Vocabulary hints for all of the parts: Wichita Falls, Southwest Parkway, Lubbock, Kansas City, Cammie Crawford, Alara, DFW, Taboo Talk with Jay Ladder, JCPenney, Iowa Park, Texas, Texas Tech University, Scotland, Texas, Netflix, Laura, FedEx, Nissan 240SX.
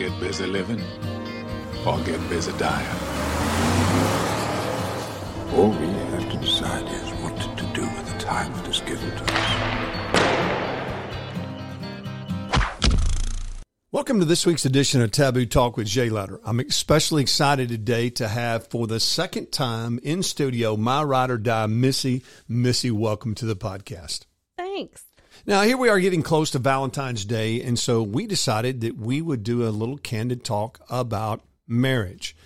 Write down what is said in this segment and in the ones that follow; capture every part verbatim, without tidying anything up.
get busy living or get busy dying. All we have to decide is what to do with the time that is given to us. Welcome to this week's edition of Taboo Talk with Jay Ladder. I'm especially excited today to have, for the second time in studio, my ride or die, Missy. Missy, welcome to the podcast. Thanks. Now, here we are getting close to Valentine's Day, and so we decided that we would do a little candid talk about marriage.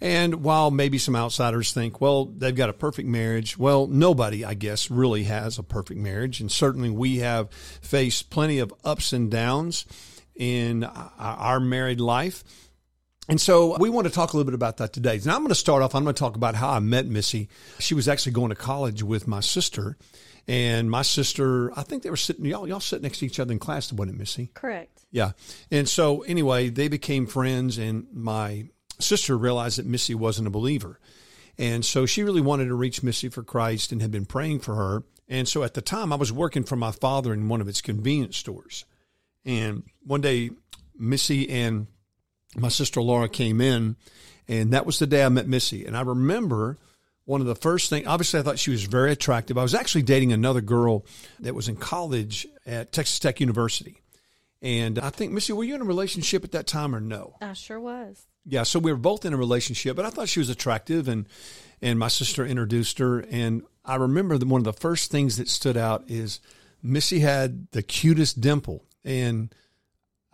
And while maybe some outsiders think, well, they've got a perfect marriage, well, nobody, I guess, really has a perfect marriage. And certainly we have faced plenty of ups and downs in our married life. And so we want to talk a little bit about that today. Now, I'm going to start off, I'm going to talk about how I met Missy. She was actually going to college with my sister. And my sister, I think they were sitting, y'all, y'all sitting next to each other in class, wasn't it, Missy? Correct. Yeah. And so anyway, they became friends, and my sister realized that Missy wasn't a believer. And so she really wanted to reach Missy for Christ and had been praying for her. And so at the time, I was working for my father in one of its convenience stores. And one day, Missy and my sister Laura came in, and that was the day I met Missy. And I remember one of the first things, obviously I thought she was very attractive. I was actually dating another girl that was in college at Texas Tech University. And I think, Missy, were you in a relationship at that time or no? I sure was. Yeah, so we were both in a relationship, but I thought she was attractive, and and my sister introduced her. And I remember that one of the first things that stood out is Missy had the cutest dimple. And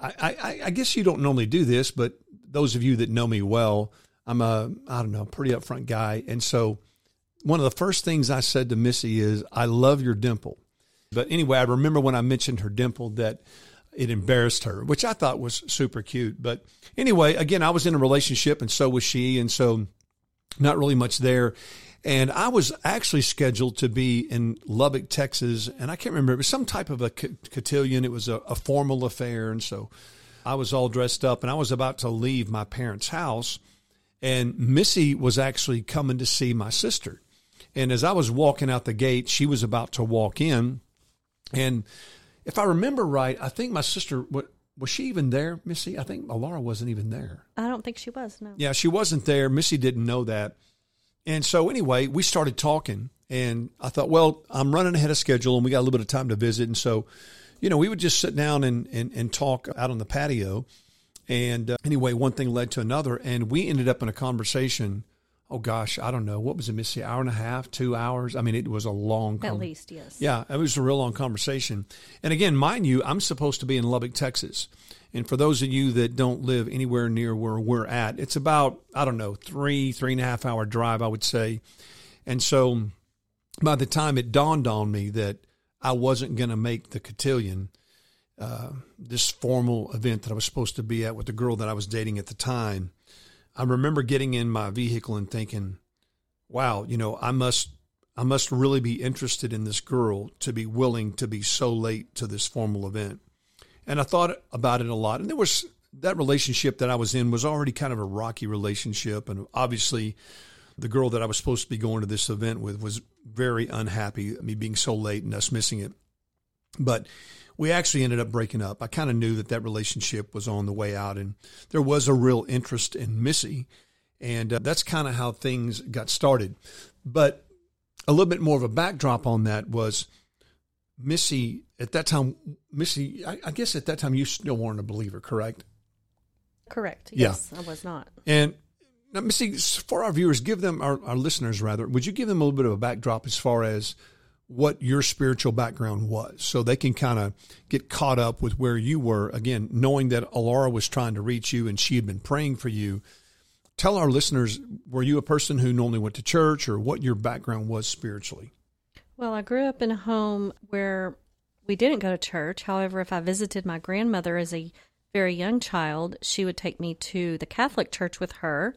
I, I, I guess you don't normally do this, but those of you that know me well, I'm a, I don't know, pretty upfront guy. And so one of the first things I said to Missy is, I love your dimple. But anyway, I remember when I mentioned her dimple that it embarrassed her, which I thought was super cute. But anyway, again, I was in a relationship and so was she. And so not really much there. And I was actually scheduled to be in Lubbock, Texas. And I can't remember, it was some type of a cotillion. It was a, a formal affair. And so I was all dressed up and I was about to leave my parents' house. And Missy was actually coming to see my sister. And as I was walking out the gate, she was about to walk in. And if I remember right, I think my sister, what, was she even there, Missy? I think Alara wasn't even there. I don't think she was, no. Yeah, she wasn't there. Missy didn't know that. And so anyway, we started talking. And I thought, well, I'm running ahead of schedule and we got a little bit of time to visit. And so, you know, we would just sit down and, and, and talk out on the patio. And uh, anyway, one thing led to another, and we ended up in a conversation. Oh gosh, I don't know. What was it, Missy? Hour and a half, two hours? I mean, it was a long conversation. At least, yes. Yeah, it was a real long conversation. And again, mind you, I'm supposed to be in Lubbock, Texas. And for those of you that don't live anywhere near where we're at, it's about, I don't know, three, three and a half hour drive, I would say. And so by the time it dawned on me that I wasn't going to make the cotillion, Uh, this formal event that I was supposed to be at with the girl that I was dating at the time, I remember getting in my vehicle and thinking, wow, you know, I must, I must really be interested in this girl to be willing to be so late to this formal event. And I thought about it a lot. And there was that relationship that I was in was already kind of a rocky relationship. And obviously the girl that I was supposed to be going to this event with was very unhappy, me being so late and us missing it. But we actually ended up breaking up. I kind of knew that that relationship was on the way out, and there was a real interest in Missy, and uh, that's kind of how things got started. But a little bit more of a backdrop on that was Missy, at that time, Missy, I, I guess at that time you still weren't a believer, correct? Correct. Yes, yeah. I was not. And now, Missy, for our viewers, give them, our, our listeners rather, would you give them a little bit of a backdrop as far as what your spiritual background was, so they can kind of get caught up with where you were, again, knowing that Alara was trying to reach you and she had been praying for you. Tell our listeners, were you a person who normally went to church, or what your background was spiritually? Well, I grew up in a home where we didn't go to church. However, if I visited my grandmother as a very young child, she would take me to the Catholic church with her.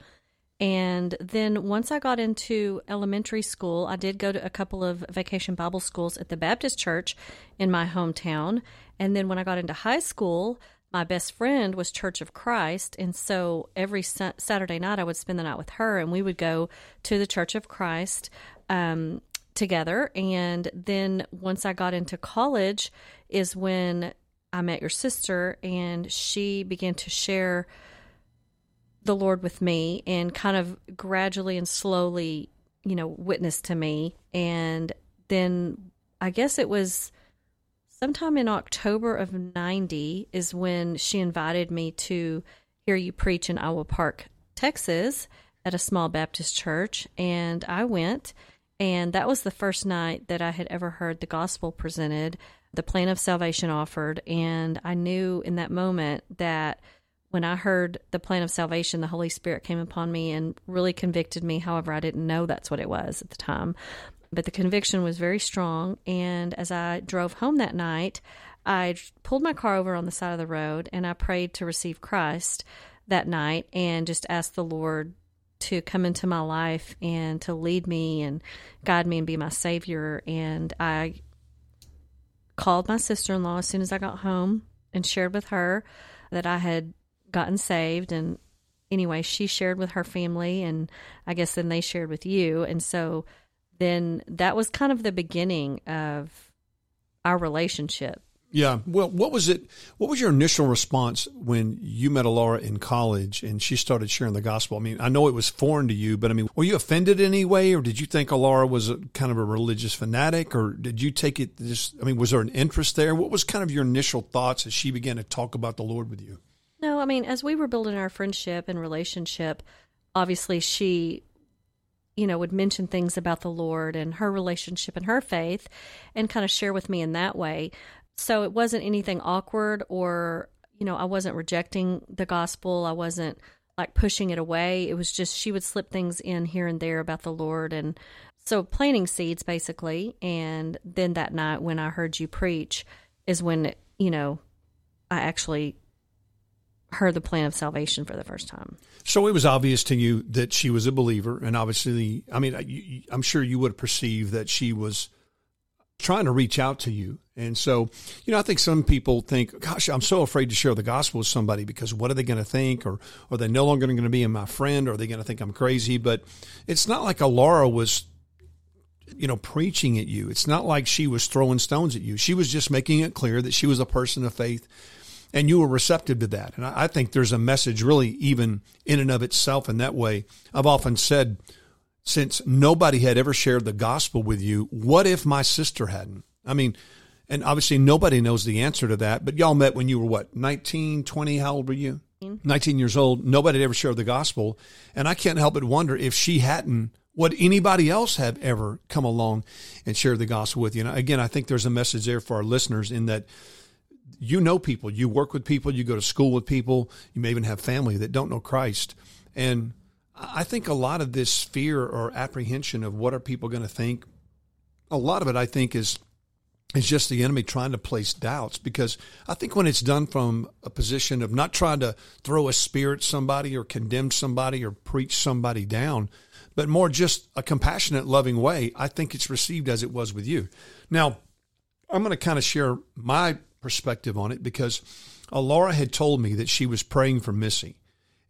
And then once I got into elementary school, I did go to a couple of vacation Bible schools at the Baptist church in my hometown. And then when I got into high school, my best friend was Church of Christ. And so every sa- Saturday night I would spend the night with her, and we would go to the Church of Christ um, together. And then once I got into college is when I met your sister, and she began to share the Lord with me and kind of gradually and slowly, you know, witnessed to me. And then I guess it was sometime in October of ninety is when she invited me to hear you preach in Iowa Park, Texas, at a small Baptist church. And I went, and that was the first night that I had ever heard the gospel presented, the plan of salvation offered. And I knew in that moment that when I heard the plan of salvation, the Holy Spirit came upon me and really convicted me. However, I didn't know that's what it was at the time. But the conviction was very strong. And as I drove home that night, I pulled my car over on the side of the road, and I prayed to receive Christ that night and just asked the Lord to come into my life and to lead me and guide me and be my Savior. And I called my sister-in-law as soon as I got home and shared with her that I had gotten saved. And anyway, she shared with her family, and I guess then they shared with you. And so then that was kind of the beginning of our relationship. Yeah. Well, what was it? What was your initial response when you met Alara in college and she started sharing the gospel? I mean, I know it was foreign to you, but I mean, were you offended in any way, or did you think Alara was a, kind of a religious fanatic, or did you take it just, I mean, was there an interest there? What was kind of your initial thoughts as she began to talk about the Lord with you? No, I mean, as we were building our friendship and relationship, obviously she, you know, would mention things about the Lord and her relationship and her faith and kind of share with me in that way. So it wasn't anything awkward, or, you know, I wasn't rejecting the gospel. I wasn't like pushing it away. It was just she would slip things in here and there about the Lord. And so planting seeds, basically. And then that night when I heard you preach is when, you know, I actually heard the plan of salvation for the first time. So it was obvious to you that she was a believer. And obviously, I mean, I'm sure you would perceive that she was trying to reach out to you. And so, you know, I think some people think, gosh, I'm so afraid to share the gospel with somebody because what are they going to think? Or are they no longer going to be my friend? Or are they going to think I'm crazy? But it's not like Alara was, you know, preaching at you. It's not like she was throwing stones at you. She was just making it clear that she was a person of faith, and you were receptive to that. And I think there's a message really even in and of itself in that way. I've often said, since nobody had ever shared the gospel with you, what if my sister hadn't? I mean, and obviously nobody knows the answer to that, but y'all met when you were what, nineteen, twenty, how old were you? nineteen years old. Nobody had ever shared the gospel. And I can't help but wonder if she hadn't, would anybody else have ever come along and shared the gospel with you? And again, I think there's a message there for our listeners in that, you know, people, you work with people, you go to school with people, you may even have family that don't know Christ. And I think a lot of this fear or apprehension of what are people going to think, a lot of it I think is is just the enemy trying to place doubts, because I think when it's done from a position of not trying to throw a spear at somebody or condemn somebody or preach somebody down, but more just a compassionate, loving way, I think it's received as it was with you. Now, I'm going to kind of share my perspective on it, because Alara had told me that she was praying for Missy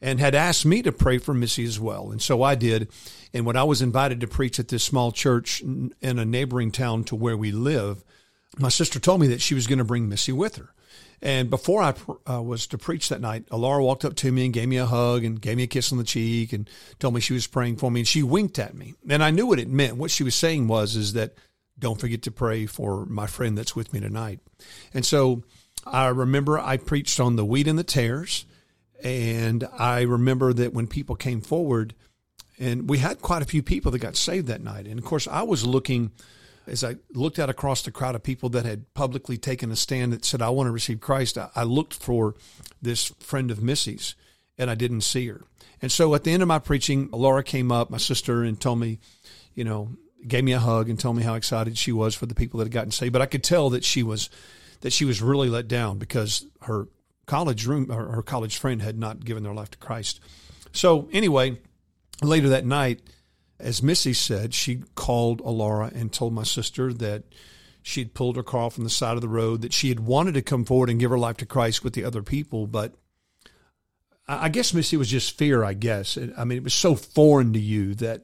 and had asked me to pray for Missy as well. And so I did. And when I was invited to preach at this small church in a neighboring town to where we live, my sister told me that she was going to bring Missy with her. And before I uh, was to preach that night, Alara walked up to me and gave me a hug and gave me a kiss on the cheek and told me she was praying for me. And she winked at me. And I knew what it meant. What she was saying was, is that, don't forget to pray for my friend that's with me tonight. And so I remember I preached on the wheat and the tares. And I remember that when people came forward, and we had quite a few people that got saved that night. And of course, I was looking, as I looked out across the crowd of people that had publicly taken a stand that said, I want to receive Christ. I looked for this friend of Missy's, and I didn't see her. And so at the end of my preaching, Laura came up, my sister, and told me, you know, gave me a hug and told me how excited she was for the people that had gotten saved. But I could tell that she was, that she was really let down, because her college room, her, her college friend had not given their life to Christ. So anyway, later that night, as Missy said, she called Alara and told my sister that she'd pulled her car from the side of the road, that she had wanted to come forward and give her life to Christ with the other people. But I, I guess Missy was just fear, I guess. I mean, it was so foreign to you that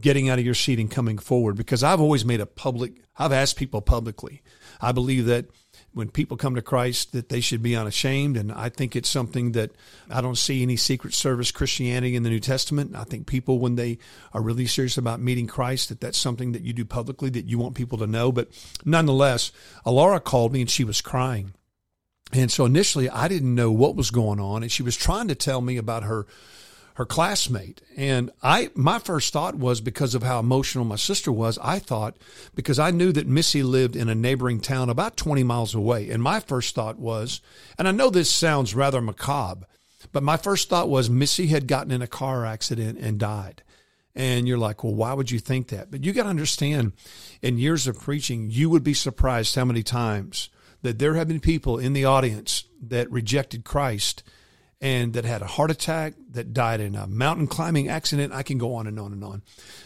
getting out of your seat and coming forward, because I've always made a public, I've asked people publicly. I believe that when people come to Christ, that they should be unashamed. And I think it's something that I don't see any Secret Service Christianity in the New Testament. I think people, when they are really serious about meeting Christ, that that's something that you do publicly, that you want people to know. But nonetheless, Alara called me and she was crying. And so initially I didn't know what was going on. And she was trying to tell me about her her classmate. And I, my first thought was, because of how emotional my sister was, I thought, because I knew that Missy lived in a neighboring town about twenty miles away. And my first thought was, and I know this sounds rather macabre, but my first thought was Missy had gotten in a car accident and died. And you're like, well, why would you think that? But you got to understand, in years of preaching, you would be surprised how many times that there have been people in the audience that rejected Christ and that had a heart attack, that died in a mountain climbing accident. I can go on and on and on.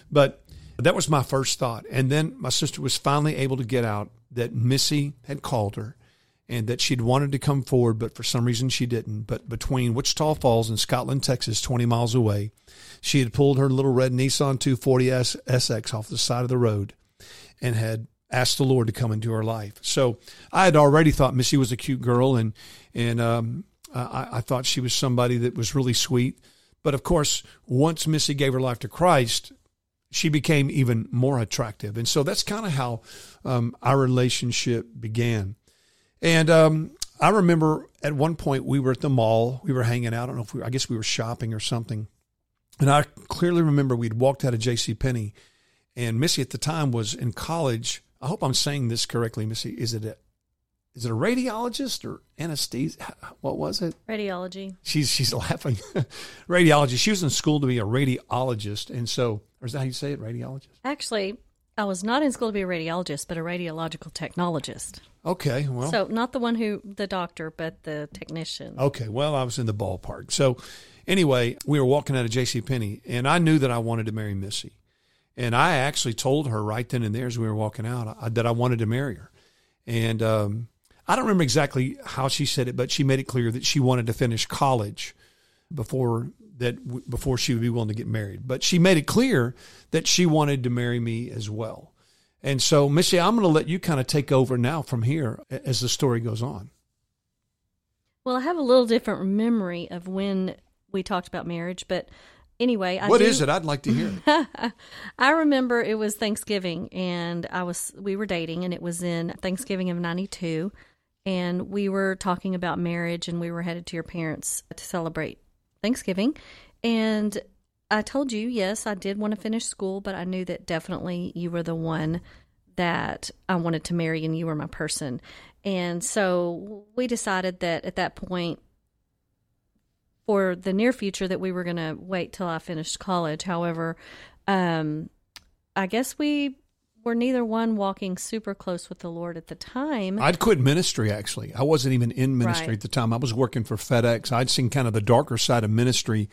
But that was my first thought. And then my sister was finally able to get out that Missy had called her and that she'd wanted to come forward, but for some reason she didn't. But between Wichita Falls and Scotland, Texas, twenty miles away, she had pulled her little red Nissan two forty S X off the side of the road and had asked the Lord to come into her life. So I had already thought Missy was a cute girl, and and um, I, I thought she was somebody that was really sweet. But of course, once Missy gave her life to Christ, she became even more attractive. And so that's kind of how um, our relationship began. And um, I remember at one point we were at the mall. We were hanging out. I don't know if we were, I guess we were shopping or something. And I clearly remember we'd walked out of JCPenney, and Missy at the time was in college. I hope I'm saying this correctly, Missy. Is it a, is it a radiologist or anesthesia? What was it? Radiology. She's she's laughing. Radiology. She was in school to be a radiologist, and so, or is that how you say it? Radiologist. Actually, I was not in school to be a radiologist, but a radiological technologist. Okay, well, so not the one who the doctor, but the technician. Okay, well, I was in the ballpark. So, anyway, we were walking out of JCPenney, and I knew that I wanted to marry Missy. And I actually told her right then and there as we were walking out I, that I wanted to marry her. And um, I don't remember exactly how she said it, but she made it clear that she wanted to finish college before that before she would be willing to get married. But she made it clear that she wanted to marry me as well. And so, Missy, I'm going to let you kind of take over now from here as the story goes on. Well, I have a little different memory of when we talked about marriage, but anyway, I what do, is it? I'd like to hear it. I remember it was Thanksgiving, and I was we were dating, and it was in Thanksgiving of ninety-two, and we were talking about marriage, and we were headed to your parents to celebrate Thanksgiving, and I told you, yes, I did want to finish school, but I knew that definitely you were the one that I wanted to marry, and you were my person, and so we decided that at that point, for the near future, that we were going to wait till I finished college. However, um, I guess we were neither one walking super close with the Lord at the time. I'd quit ministry, actually. I wasn't even in ministry right at the time. I was working for FedEx. I'd seen kind of the darker side of ministry.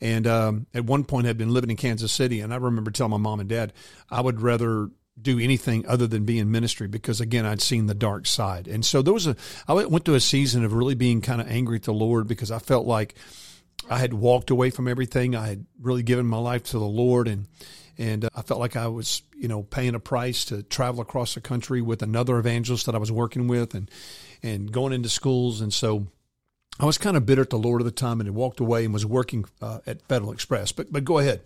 And um, at one point had been living in Kansas City. And I remember telling my mom and dad, I would rather do anything other than be in ministry, because again, I'd seen the dark side. And so there was a, I went through a season of really being kind of angry at the Lord, because I felt like I had walked away from everything. I had really given my life to the Lord. And, and I felt like I was, you know, paying a price to travel across the country with another evangelist that I was working with and, and going into schools. And so I was kind of bitter at the Lord at the time, and had walked away and was working uh, at Federal Express, but, but go ahead.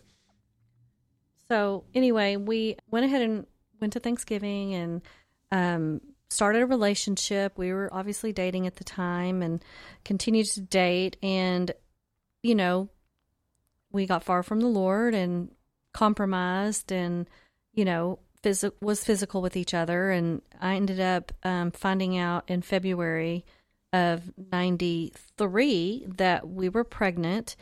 So anyway, we went ahead and went to Thanksgiving and um, started a relationship. We were obviously dating at the time and continued to date. And, you know, we got far from the Lord and compromised and, you know, phys- was physical with each other. And I ended up um, finding out in February of ninety-three that we were pregnant.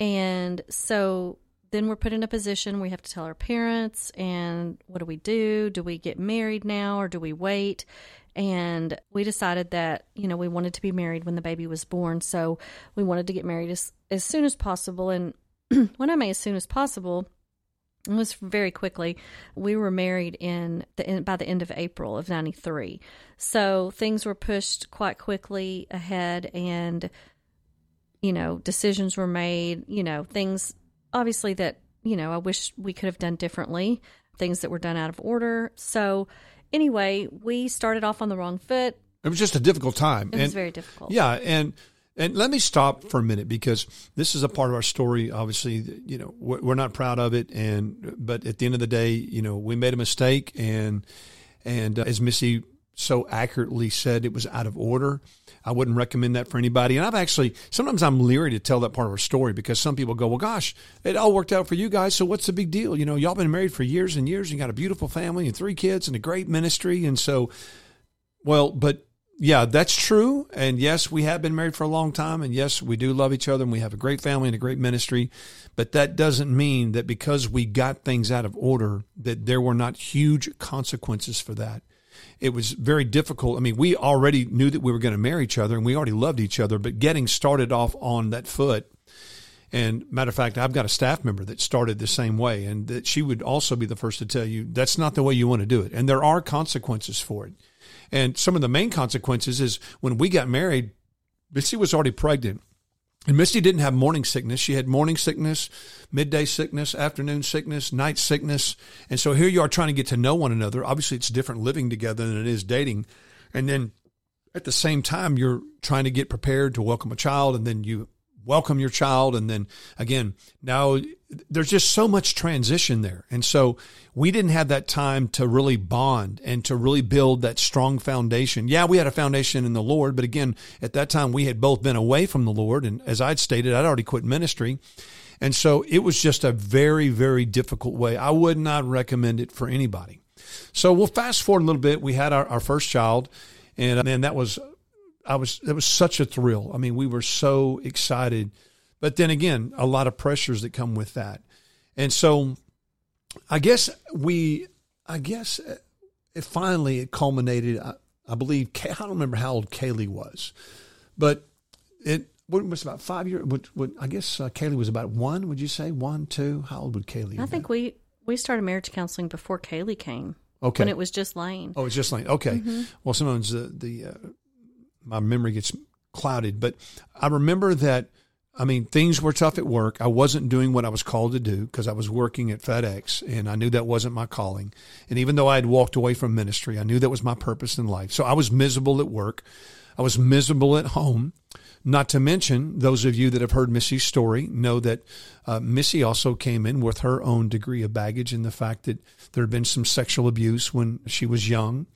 And so then we're put in a position, we have to tell our parents, and what do we do? Do we get married now or do we wait? And we decided that, you know, we wanted to be married when the baby was born. So we wanted to get married as, as soon as possible. And when I mean as soon as possible, it was very quickly. We were married in the in, by the end of April of ninety-three. So things were pushed quite quickly ahead, and, you know, decisions were made, you know, things obviously that, you know, I wish we could have done differently, things that were done out of order. So anyway, we started off on the wrong foot. It was just a difficult time. It was and, very difficult. Yeah, and and let me stop for a minute, because this is a part of our story. Obviously, you know, we're not proud of it, and but at the end of the day, you know, we made a mistake, and and uh, as Missy so accurately said, it was out of order. I wouldn't recommend that for anybody. And I've actually, sometimes I'm leery to tell that part of our story, because some people go, well, gosh, it all worked out for you guys, so what's the big deal? You know, y'all been married for years and years, and you got a beautiful family and three kids and a great ministry. And so, well, but yeah, that's true. And yes, we have been married for a long time. And yes, we do love each other, and we have a great family and a great ministry. But that doesn't mean that because we got things out of order, that there were not huge consequences for that. It was very difficult. I mean, we already knew that we were going to marry each other, and we already loved each other, but getting started off on that foot. And matter of fact, I've got a staff member that started the same way, and that she would also be the first to tell you that's not the way you want to do it. And there are consequences for it. And some of the main consequences is when we got married, Missy was already pregnant. And Missy didn't have morning sickness. She had morning sickness, midday sickness, afternoon sickness, night sickness. And so here you are trying to get to know one another. Obviously, it's different living together than it is dating. And then at the same time, you're trying to get prepared to welcome a child, and then you welcome your child. And then again, now there's just so much transition there. And so we didn't have that time to really bond and to really build that strong foundation. Yeah, we had a foundation in the Lord, but again, at that time we had both been away from the Lord. And as I'd stated, I'd already quit ministry. And so it was just a very, very difficult way. I would not recommend it for anybody. So we'll fast forward a little bit. We had our, our first child, and then that was I was, it was such a thrill. I mean, we were so excited, but then again, a lot of pressures that come with that. And so I guess we, I guess it finally, it culminated. I, I believe, I don't remember how old Kaylee was, but it was about five years. Would, would, I guess uh, Kaylee was about one. Would you say one, two? How old would Kaylee be? I think we, we started marriage counseling before Kaylee came. Okay. When it was just Lane. Oh, it was just Lane. Okay. Mm-hmm. Well, sometimes the, the, uh, my memory gets clouded, but I remember that, I mean, things were tough at work. I wasn't doing what I was called to do, because I was working at FedEx, and I knew that wasn't my calling. And even though I had walked away from ministry, I knew that was my purpose in life. So I was miserable at work. I was miserable at home. Not to mention, those of you that have heard Missy's story know that uh, Missy also came in with her own degree of baggage, in the fact that there had been some sexual abuse when she was young.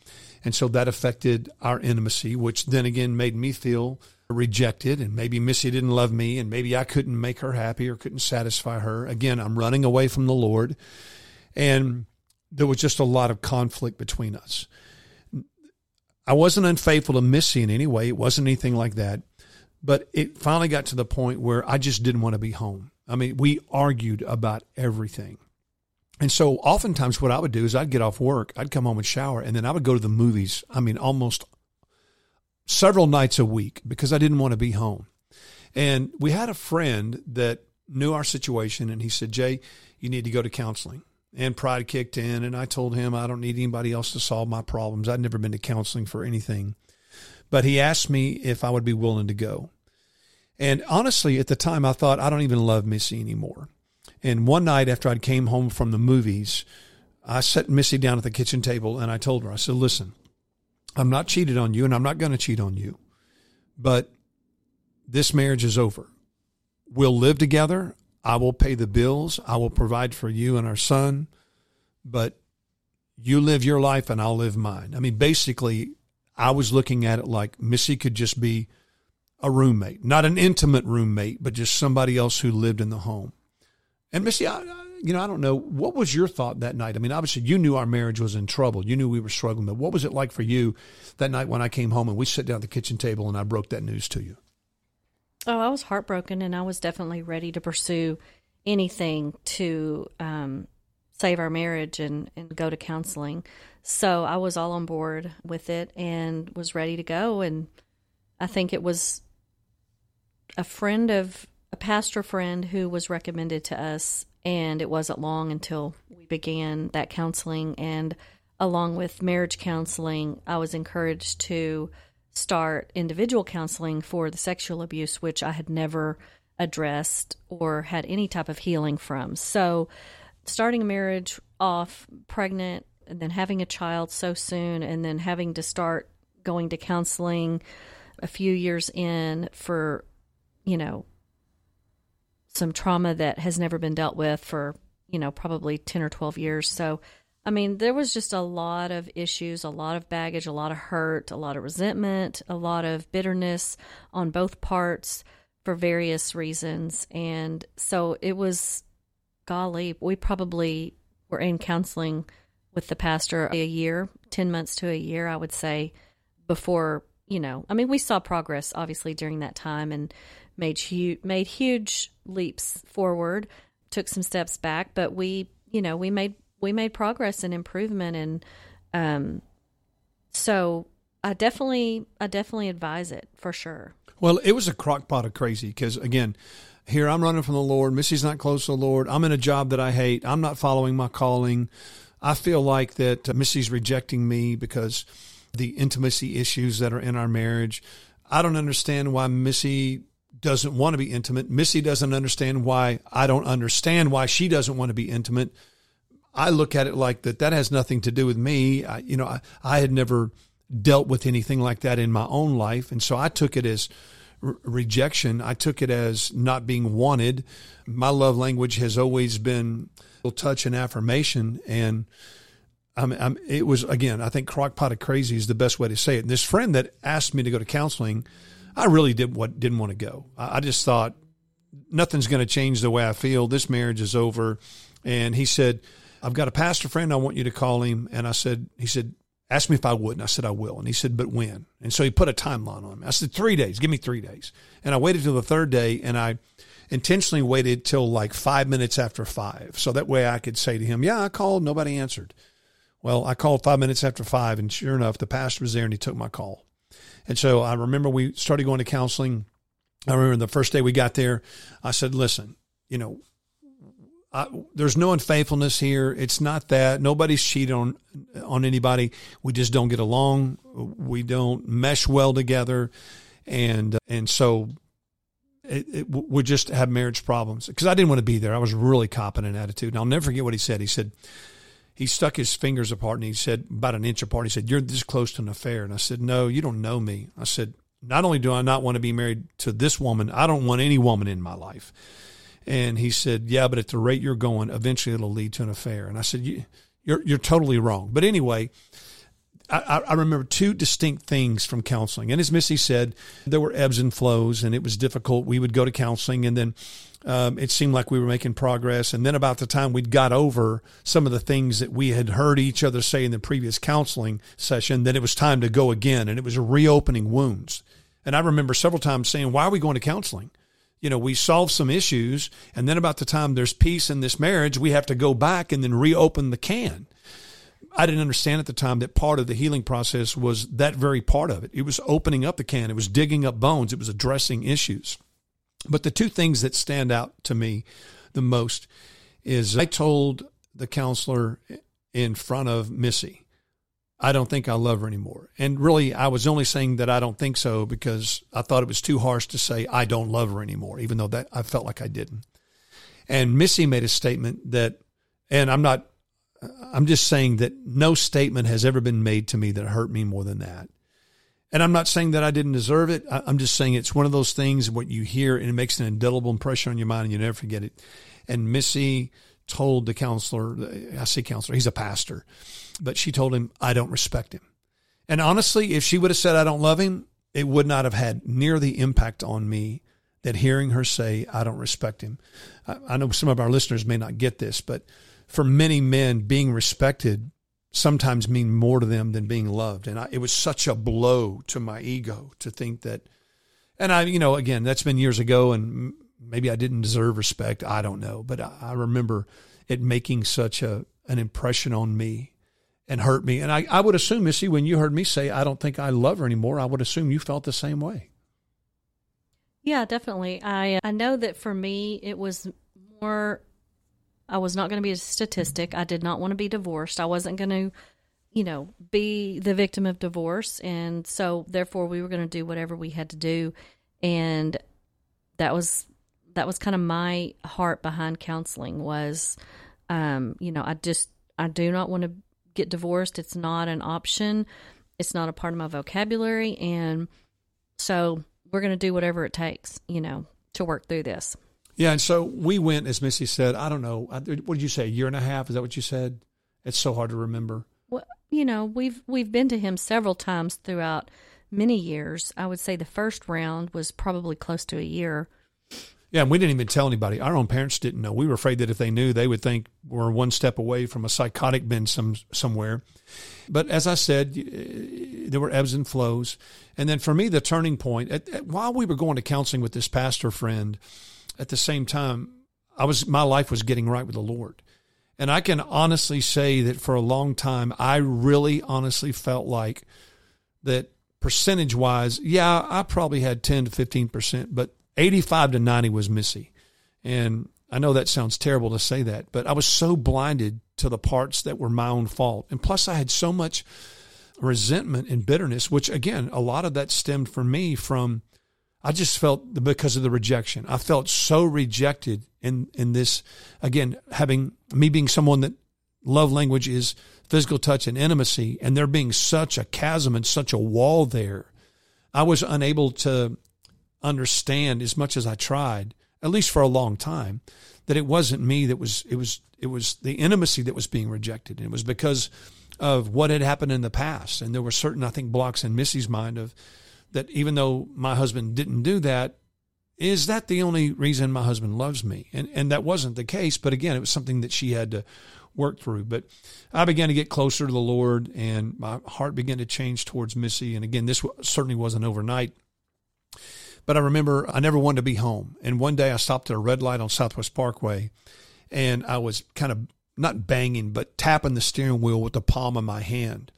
And so that affected our intimacy, which then again made me feel rejected, and maybe Missy didn't love me, and maybe I couldn't make her happy or couldn't satisfy her. Again, I'm running away from the Lord, and there was just a lot of conflict between us. I wasn't unfaithful to Missy in any way. It wasn't anything like that, but it finally got to the point where I just didn't want to be home. I mean, we argued about everything. And so oftentimes what I would do is I'd get off work, I'd come home and shower, and then I would go to the movies. I mean, almost several nights a week, because I didn't want to be home. And we had a friend that knew our situation, and he said, Jay, you need to go to counseling. And pride kicked in, and I told him I don't need anybody else to solve my problems. I'd never been to counseling for anything. But he asked me if I would be willing to go. And honestly, at the time, I thought, I don't even love Missy anymore. And one night after I came home from the movies, I set Missy down at the kitchen table, and I told her, I said, listen, I'm not cheated on you, and I'm not going to cheat on you, but this marriage is over. We'll live together. I will pay the bills. I will provide for you and our son, but you live your life and I'll live mine. I mean, basically, I was looking at it like Missy could just be a roommate, not an intimate roommate, but just somebody else who lived in the home. And Missy, I, you know, I don't know, what was your thought that night? I mean, obviously you knew our marriage was in trouble. You knew we were struggling, but what was it like for you that night when I came home and we sat down at the kitchen table and I broke that news to you? Oh, I was heartbroken, and I was definitely ready to pursue anything to um, save our marriage and, and go to counseling. So I was all on board with it and was ready to go. And I think it was a friend of a pastor friend who was recommended to us, and it wasn't long until we began that counseling. And along with marriage counseling, I was encouraged to start individual counseling for the sexual abuse, which I had never addressed or had any type of healing from. So starting marriage off pregnant, and then having a child so soon, and then having to start going to counseling a few years in for, you know, some trauma that has never been dealt with for, you know, probably ten or twelve years. So, I mean, there was just a lot of issues, a lot of baggage, a lot of hurt, a lot of resentment, a lot of bitterness on both parts for various reasons. And so it was, golly, we probably were in counseling with the pastor a year, ten months to a year, I would say, before, you know, I mean, we saw progress obviously during that time and made huge, made huge leaps forward, took some steps back, but we, you know, we made, we made progress and improvement. And, um, so I definitely, I definitely advise it for sure. Well, it was a crock pot of crazy. 'Cause again, here I'm running from the Lord. Missy's not close to the Lord. I'm in a job that I hate. I'm not following my calling. I feel like that Missy's rejecting me because the intimacy issues that are in our marriage. I don't understand why Missy doesn't want to be intimate. Missy doesn't understand why I don't understand why she doesn't want to be intimate. I look at it like that. That has nothing to do with me. I, you know, I, I had never dealt with anything like that in my own life. And so I took it as re- rejection. I took it as not being wanted. My love language has always been touch and affirmation. And I'm, I'm, it was, again, I think crockpot of crazy is the best way to say it. And this friend that asked me to go to counseling, I really did what didn't want to go. I, I just thought nothing's going to change the way I feel. This marriage is over. And he said, I've got a pastor friend. I want you to call him. And I said, he said, ask me if I would. And I said, I will. And he said, but when? And so he put a timeline on me. I said, three days, give me three days. And I waited till the third day. And I intentionally waited till like five minutes after five. So that way I could say to him, yeah, I called, nobody answered. Well, I called five minutes after five, and sure enough, the pastor was there and he took my call. And so I remember we started going to counseling. I remember the first day we got there, I said, listen, you know, I, there's no unfaithfulness here. It's not that nobody's cheated on, on anybody. We just don't get along. We don't mesh well together. And, and so It, it would just have marriage problems because I didn't want to be there. I was really copping an attitude. And I'll never forget what he said. He said, he stuck his fingers apart and he said, about an inch apart, he said, you're this close to an affair. And I said, no, you don't know me. I said, not only do I not want to be married to this woman, I don't want any woman in my life. And he said, yeah, but at the rate you're going, eventually it'll lead to an affair. And I said, you, you're, you're totally wrong. But anyway, I, I remember two distinct things from counseling. And as Missy said, there were ebbs and flows, and it was difficult. We would go to counseling, and then um, it seemed like we were making progress. And then about the time we'd got over some of the things that we had heard each other say in the previous counseling session, then it was time to go again, and it was reopening wounds. And I remember several times saying, why are we going to counseling? You know, we solve some issues, and then about the time there's peace in this marriage, we have to go back and then reopen the can. I didn't understand at the time that part of the healing process was that very part of it. It was opening up the can. It was digging up bones. It was addressing issues. But the two things that stand out to me the most is I told the counselor in front of Missy, I don't think I love her anymore. And really, I was only saying that I don't think so because I thought it was too harsh to say I don't love her anymore, even though that I felt like I didn't. And Missy made a statement that, and I'm not, I'm just saying that no statement has ever been made to me that hurt me more than that. And I'm not saying that I didn't deserve it. I'm just saying it's one of those things, what you hear, and it makes an indelible impression on your mind, and you never forget it. And Missy told the counselor, I say counselor, he's a pastor, but she told him, I don't respect him. And honestly, if she would have said, I don't love him, it would not have had near the impact on me that hearing her say, I don't respect him. I, I know some of our listeners may not get this, but for many men, being respected sometimes mean more to them than being loved. And I, it was such a blow to my ego to think that, and I, you know, again, that's been years ago and maybe I didn't deserve respect. I don't know. But I, I remember it making such a, an impression on me and hurt me. And I, I would assume, Missy, when you heard me say, I don't think I love her anymore, I would assume you felt the same way. Yeah, definitely. I, I know that for me, it was more, I was not going to be a statistic. I did not want to be divorced. I wasn't going to, you know, be the victim of divorce. And so therefore we were going to do whatever we had to do. And that was, that was kind of my heart behind counseling was, um, you know, I just, I do not want to get divorced. It's not an option. It's not a part of my vocabulary. And so we're going to do whatever it takes, you know, to work through this. Yeah. And so we went, as Missy said, I don't know, what did you say? A year and a half? Is that what you said? It's so hard to remember. Well, you know, we've, we've been to him several times throughout many years. I would say the first round was probably close to a year. Yeah, and we didn't even tell anybody. Our own parents didn't know. We were afraid that if they knew, they would think we're one step away from a psychotic bin some, somewhere. But as I said, there were ebbs and flows. And then for me, the turning point, at, at, while we were going to counseling with this pastor friend, at the same time, I was my life was getting right with the Lord. And I can honestly say that for a long time, I really honestly felt like that percentage-wise, yeah, I probably had ten to fifteen percent, but eighty-five to ninety was Missy. And I know that sounds terrible to say that, but I was so blinded to the parts that were my own fault. And plus I had so much resentment and bitterness, which again, a lot of that stemmed for me from, I just felt because of the rejection. I felt so rejected in, in this, again, having me being someone that love language is physical touch and intimacy, and there being such a chasm and such a wall there. I was unable to understand as much as I tried, at least for a long time, that it wasn't me that was, it was, it was the intimacy that was being rejected. And it was because of what had happened in the past. And there were certain, I think, blocks in Missy's mind of that. Even though my husband didn't do that, is that the only reason my husband loves me? And, and that wasn't the case. But again, it was something that she had to work through. But I began to get closer to the Lord, and my heart began to change towards Missy. And again, this certainly wasn't overnight. But I remember I never wanted to be home. And one day I stopped at a red light on Southwest Parkway, and I was kind of not banging, but tapping the steering wheel with the palm of my hand,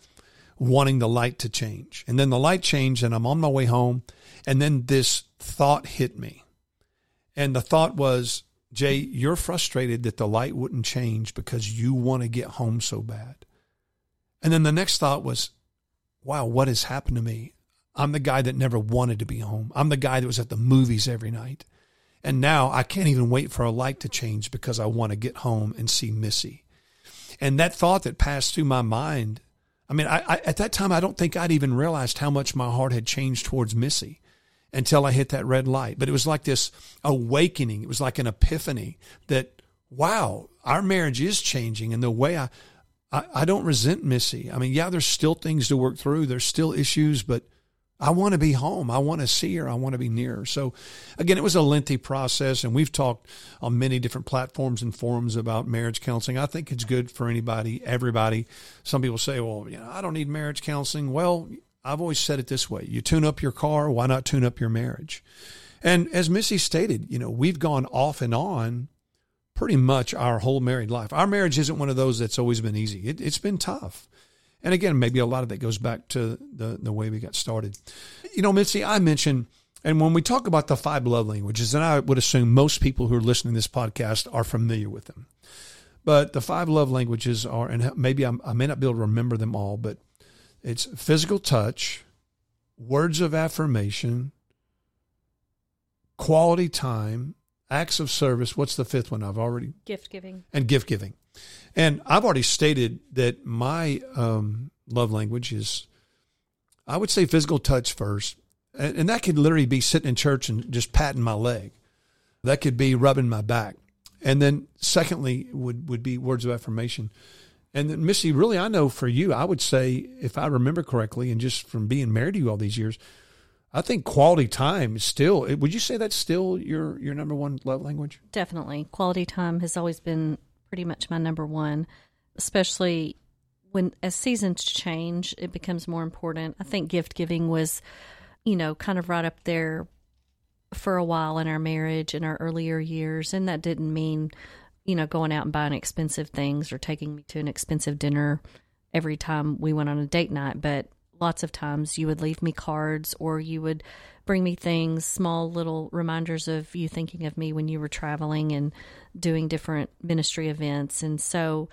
wanting the light to change. And then the light changed, and I'm on my way home. And then this thought hit me. And the thought was, Jay, you're frustrated that the light wouldn't change because you want to get home so bad. And then the next thought was, wow, what has happened to me? I'm the guy that never wanted to be home. I'm the guy that was at the movies every night. And now I can't even wait for a light to change because I want to get home and see Missy. And that thought that passed through my mind, I mean, I, I, at that time, I don't think I'd even realized how much my heart had changed towards Missy until I hit that red light. But it was like this awakening. It was like an epiphany that, wow, our marriage is changing. And the way I, I, I don't resent Missy. I mean, yeah, there's still things to work through. There's still issues, but I want to be home. I want to see her. I want to be near her. So again, it was a lengthy process, and we've talked on many different platforms and forums about marriage counseling. I think it's good for anybody, everybody. Some people say, well, you know, I don't need marriage counseling. Well, I've always said it this way. You tune up your car, why not tune up your marriage? And as Missy stated, you know, we've gone off and on pretty much our whole married life. Our marriage isn't one of those that's always been easy. It, it's been tough. And again, maybe a lot of that goes back to the, the way we got started. You know, Mitzi, I mentioned, and when we talk about the five love languages, and I would assume most people who are listening to this podcast are familiar with them. But the five love languages are, and maybe I'm, I may not be able to remember them all, but it's physical touch, words of affirmation, quality time, acts of service. What's the fifth one? I've already gift giving and gift giving. And I've already stated that my um, love language is, I would say, physical touch first. And, and that could literally be sitting in church and just patting my leg. That could be rubbing my back. And then secondly would, would be words of affirmation. And then Missy, really, I know for you, I would say, if I remember correctly, and just from being married to you all these years, I think quality time is still, would you say that's still your, your number one love language? Definitely. Quality time has always been pretty much my number one, especially when as seasons change, it becomes more important. I think gift giving was, you know, kind of right up there for a while in our marriage in our earlier years. And that didn't mean, you know, going out and buying expensive things or taking me to an expensive dinner every time we went on a date night. But lots of times you would leave me cards, or you would bring me things, small little reminders of you thinking of me when you were traveling and doing different ministry events. And so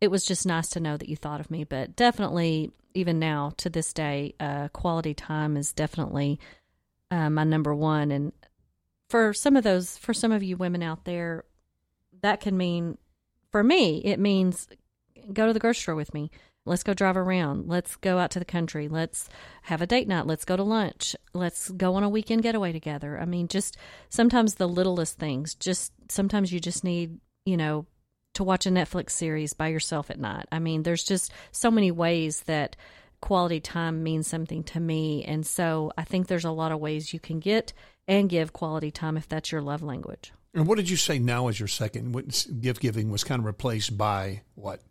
it was just nice to know that you thought of me. But definitely, even now to this day, uh, quality time is definitely uh, my number one. And for some of those, for some of you women out there, that can mean, for me, it means go to the grocery store with me. Let's go drive around. Let's go out to the country. Let's have a date night. Let's go to lunch. Let's go on a weekend getaway together. I mean, just sometimes the littlest things. Just sometimes you just need, you know, to watch a Netflix series by yourself at night. I mean, there's just so many ways that quality time means something to me. And so I think there's a lot of ways you can get and give quality time if that's your love language. And what did you say now is your second? What, gift giving was kind of replaced by what?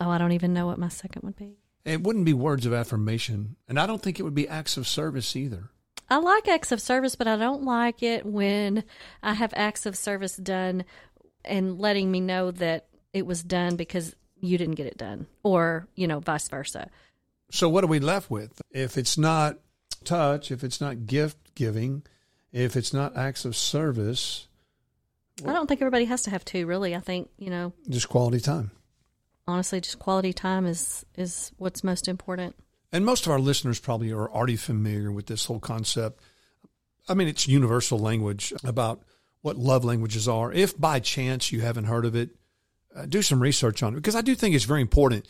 Oh, I don't even know what my second would be. It wouldn't be words of affirmation. And I don't think it would be acts of service either. I like acts of service, but I don't like it when I have acts of service done and letting me know that it was done because you didn't get it done, or, you know, vice versa. So what are we left with? If it's not touch, if it's not gift giving, if it's not acts of service. Well, I don't think everybody has to have two, really. I think, you know. Just quality time. Honestly, just quality time is, is what's most important. And most of our listeners probably are already familiar with this whole concept. I mean, it's universal language about what love languages are. If by chance you haven't heard of it, uh, do some research on it, because I do think it's very important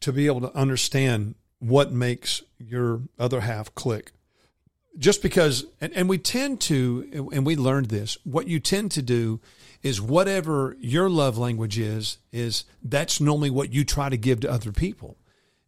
to be able to understand what makes your other half click. Just because, and, and we tend to, and we learned this, what you tend to do is whatever your love language is, is that's normally what you try to give to other people.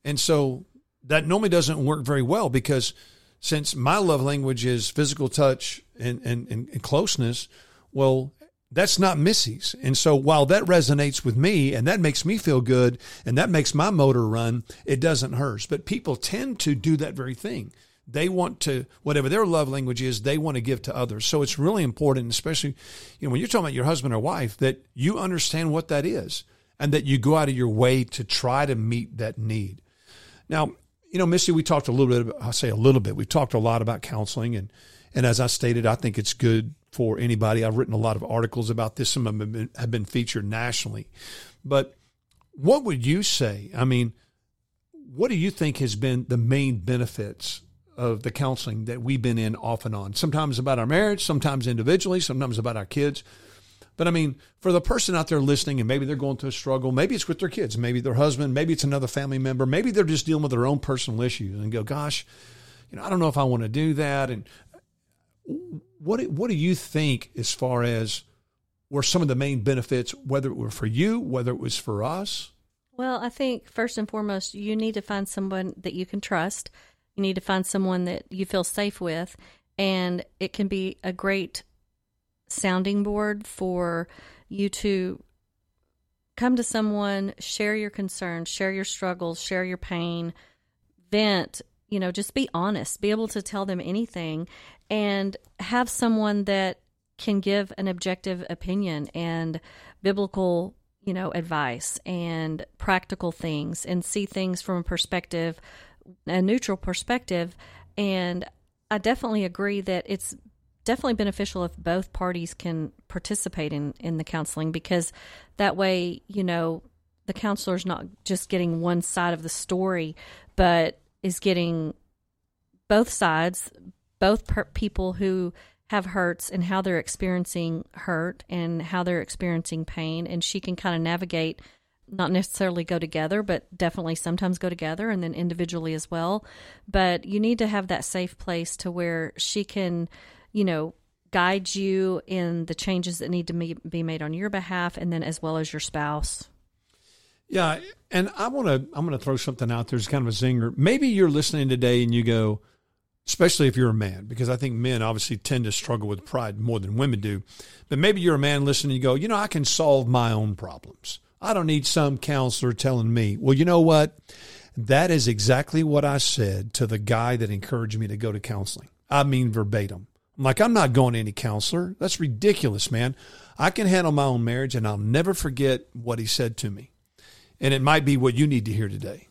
And so that normally doesn't work very well, because since my love language is physical touch and, and, and, and closeness, well, that's not Missy's. And so while that resonates with me and that makes me feel good and that makes my motor run, it doesn't hers. But people tend to do that very thing. They want to, whatever their love language is, they want to give to others. So it's really important, especially, you know, when you're talking about your husband or wife, that you understand what that is and that you go out of your way to try to meet that need. Now, you know, Missy, we talked a little bit about, I'll say a little bit, we talked a lot about counseling. And, and as I stated, I think it's good for anybody. I've written a lot of articles about this. Some of them have been, have been featured nationally. But what would you say? I mean, what do you think has been the main benefits of the counseling that we've been in off and on, sometimes about our marriage, sometimes individually, sometimes about our kids? But I mean, for the person out there listening, and maybe they're going through a struggle, maybe it's with their kids, maybe their husband, maybe it's another family member, maybe they're just dealing with their own personal issues and go, gosh, you know, I don't know if I want to do that. And what, what do you think as far as were some of the main benefits, whether it were for you, whether it was for us? Well, I think first and foremost, you need to find someone that you can trust. You need to find someone that you feel safe with, and it can be a great sounding board for you to come to someone, share your concerns, share your struggles, share your pain, vent, you know, just be honest, be able to tell them anything, and have someone that can give an objective opinion and biblical, you know, advice and practical things, and see things from a perspective a neutral perspective. And I definitely agree that it's definitely beneficial if both parties can participate in, in the counseling, because that way, you know, the counselor's not just getting one side of the story, but is getting both sides, both per- people who have hurts and how they're experiencing hurt and how they're experiencing pain. And she can kind of navigate, not necessarily go together, but definitely sometimes go together, and then individually as well. But you need to have that safe place to where she can, you know, guide you in the changes that need to be made on your behalf, and then as well as your spouse. Yeah. And I want to, I'm going to throw something out there. It's kind of a zinger. Maybe you're listening today and you go, especially if you're a man, because I think men obviously tend to struggle with pride more than women do, but maybe you're a man listening and you go, you know, I can solve my own problems. I don't need some counselor telling me. Well, you know what? That is exactly what I said to the guy that encouraged me to go to counseling. I mean, verbatim. I'm like, I'm not going to any counselor. That's ridiculous, man. I can handle my own marriage, and I'll never forget what he said to me. And it might be what you need to hear today.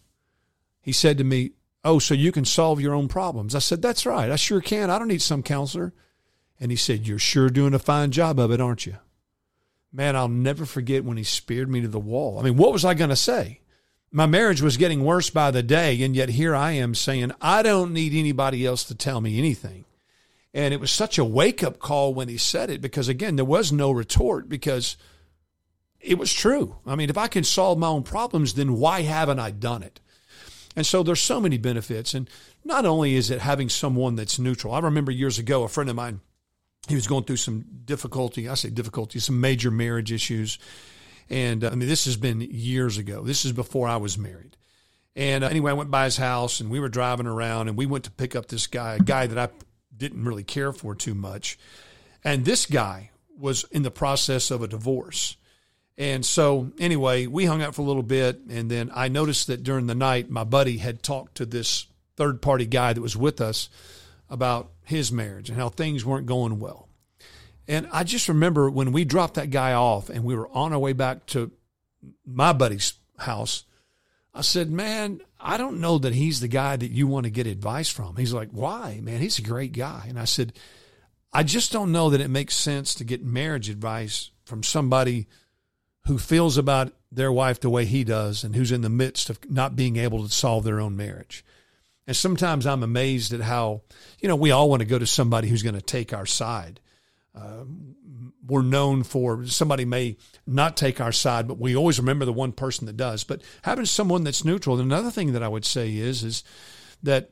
He said to me, oh, so you can solve your own problems. I said, that's right. I sure can. I don't need some counselor. And he said, you're sure doing a fine job of it, aren't you? Man, I'll never forget when he speared me to the wall. I mean, what was I going to say? My marriage was getting worse by the day, and yet here I am saying, I don't need anybody else to tell me anything. And it was such a wake-up call when he said it, because, again, there was no retort, because it was true. I mean, if I can solve my own problems, then why haven't I done it? And so there's so many benefits. And not only is it having someone that's neutral. I remember years ago, a friend of mine, he was going through some difficulty. I say difficulty, some major marriage issues. And uh, I mean, this has been years ago. This is before I was married. And uh, anyway, I went by his house and we were driving around and we went to pick up this guy, a guy that I didn't really care for too much. And this guy was in the process of a divorce. And so anyway, we hung out for a little bit. And then I noticed that during the night, my buddy had talked to this third party guy that was with us about his marriage and how things weren't going well. And I just remember when we dropped that guy off and we were on our way back to my buddy's house, I said, man, I don't know that he's the guy that you want to get advice from. He's like, why, man? He's a great guy. And I said, I just don't know that it makes sense to get marriage advice from somebody who feels about their wife the way he does and who's in the midst of not being able to solve their own marriage. And sometimes I'm amazed at how, you know, we all want to go to somebody who's going to take our side. Uh, we're known for, somebody may not take our side, but we always remember the one person that does. But having someone that's neutral, and another thing that I would say is, is that,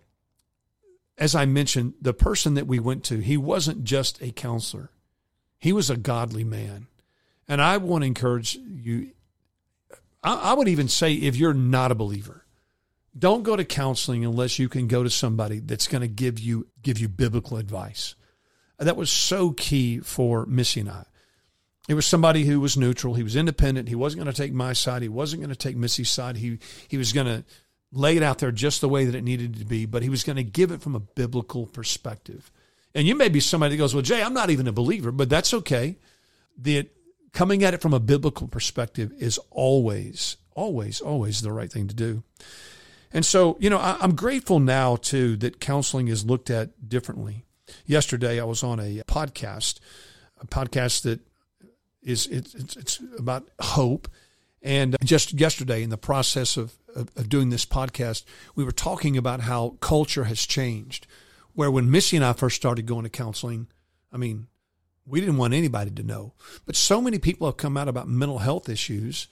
as I mentioned, the person that we went to, he wasn't just a counselor. He was a godly man. And I want to encourage you, I, I would even say if you're not a believer, don't go to counseling unless you can go to somebody that's going to give you give you biblical advice. That was so key for Missy and I. It was somebody who was neutral. He was independent. He wasn't going to take my side. He wasn't going to take Missy's side. He he was going to lay it out there just the way that it needed to be, but he was going to give it from a biblical perspective. And you may be somebody that goes, well, Jay, I'm not even a believer, but that's okay. The coming at it from a biblical perspective is always, always, always the right thing to do. And so, you know, I, I'm grateful now, too, that counseling is looked at differently. Yesterday, I was on a podcast, a podcast that is it, it's, it's about hope. And just yesterday, in the process of, of, of doing this podcast, we were talking about how culture has changed, where when Missy and I first started going to counseling, I mean, we didn't want anybody to know. But so many people have come out about mental health issues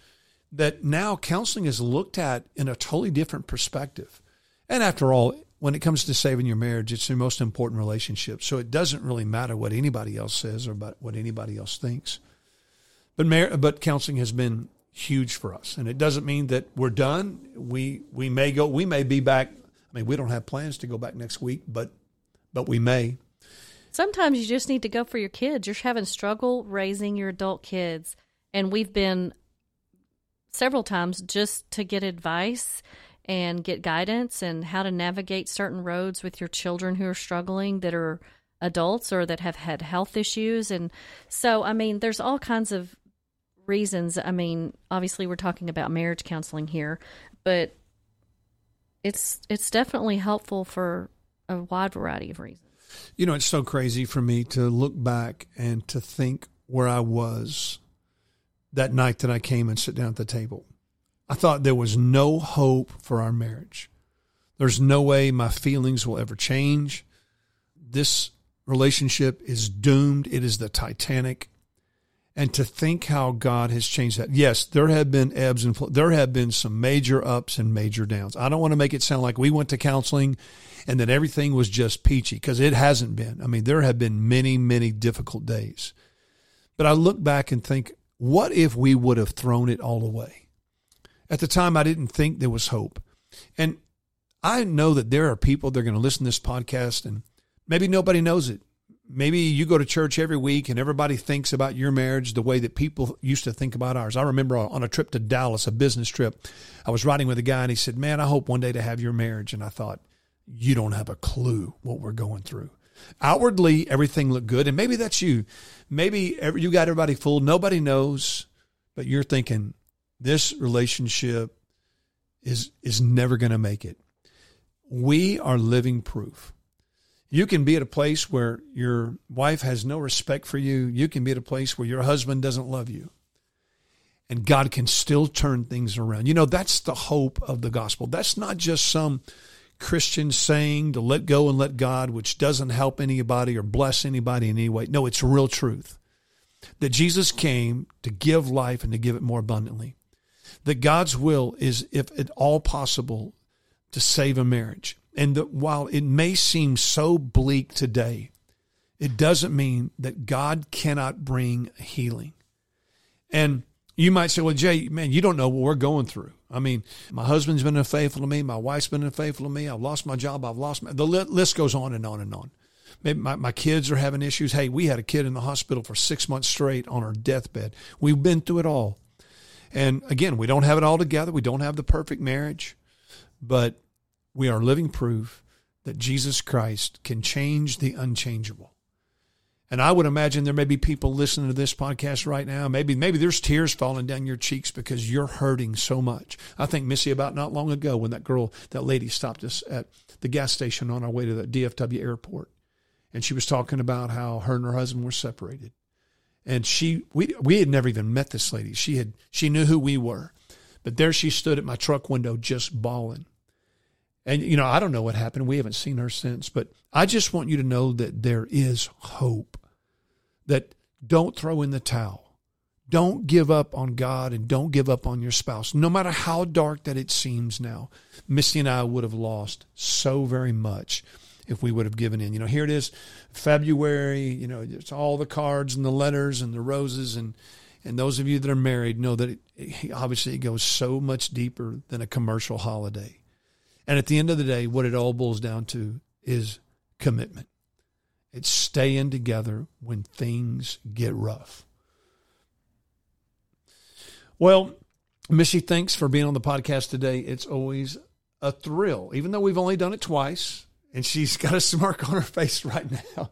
that now counseling is looked at in a totally different perspective. And after all, when it comes to saving your marriage, it's your most important relationship. So it doesn't really matter what anybody else says or about what anybody else thinks. But mar- but counseling has been huge for us. And it doesn't mean that we're done. We we may go, we may be back. I mean, we don't have plans to go back next week, but but we may. Sometimes you just need to go for your kids. You're having struggle raising your adult kids. And we've been several times just to get advice and get guidance and how to navigate certain roads with your children who are struggling, that are adults or that have had health issues. And so, I mean, there's all kinds of reasons. I mean, obviously we're talking about marriage counseling here, but it's, it's definitely helpful for a wide variety of reasons. You know, it's so crazy for me to look back and to think where I was that night that I came and sit down at the table. I thought there was no hope for our marriage. There's no way my feelings will ever change. This relationship is doomed. It is the Titanic. And to think how God has changed that. Yes, there have been ebbs and flows. There have been some major ups and major downs. I don't want to make it sound like we went to counseling and that everything was just peachy, because it hasn't been. I mean, there have been many, many difficult days. But I look back and think, what if we would have thrown it all away? At the time, I didn't think there was hope. And I know that there are people that are going to listen to this podcast, and maybe nobody knows it. Maybe you go to church every week and everybody thinks about your marriage the way that people used to think about ours. I remember on a trip to Dallas, a business trip, I was riding with a guy and he said, man, I hope one day to have your marriage. And I thought, you don't have a clue what we're going through. Outwardly, everything looked good. And maybe that's you. Maybe every, you got everybody fooled. Nobody knows, but you're thinking this relationship is, is never going to make it. We are living proof. You can be at a place where your wife has no respect for you. You can be at a place where your husband doesn't love you. And God can still turn things around. You know, that's the hope of the gospel. That's not just some Christian saying to let go and let God, which doesn't help anybody or bless anybody in any way. No, it's real truth. that Jesus came to give life and to give it more abundantly, that God's will is, if at all possible, to save a marriage. And that while it may seem so bleak today, it doesn't mean that God cannot bring healing. And you might say, well, Jay, man, you don't know what we're going through. I mean, my husband's been unfaithful to me. My wife's been unfaithful to me. I've lost my job. I've lost my, the list goes on and on and on. Maybe my, my kids are having issues. Hey, we had a kid in the hospital for six months straight on her deathbed. We've been through it all. And again, we don't have it all together. We don't have the perfect marriage, but we are living proof that Jesus Christ can change the unchangeable. And I would imagine there may be people listening to this podcast right now. Maybe maybe there's tears falling down your cheeks because you're hurting so much. I think, Missy, about not long ago when that girl, that lady stopped us at the gas station on our way to the D F W airport. And she was talking about how her and her husband were separated. And she we we had never even met this lady. She had she knew who we were. But there she stood at my truck window just bawling. And, you know, I don't know what happened. We haven't seen her since. But I just want you to know that there is hope, that don't throw in the towel. Don't give up on God and don't give up on your spouse, no matter how dark that it seems now. Misty and I would have lost so very much if we would have given in. You know, here it is, February, you know, it's all the cards and the letters and the roses. And, and those of you that are married know that it, it, obviously it goes so much deeper than a commercial holiday. And at the end of the day, what it all boils down to is commitment. It's staying together when things get rough. Well, Missy, thanks for being on the podcast today. It's always a thrill, even though we've only done it twice, and she's got a smirk on her face right now.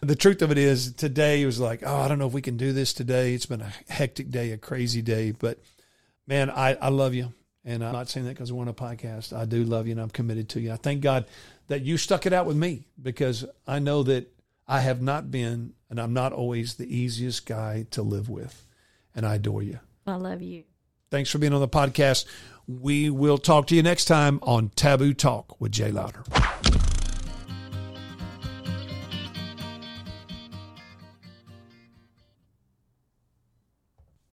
The truth of it is, today it was like, oh, I don't know if we can do this today. It's been a hectic day, a crazy day. But, man, I, I love you. And I'm not saying that because I want a podcast. I do love you, and I'm committed to you. I thank God that you stuck it out with me, because I know that I have not been, and I'm not always the easiest guy to live with. And I adore you. I love you. Thanks for being on the podcast. We will talk to you next time on Taboo Talk with Jay Louder.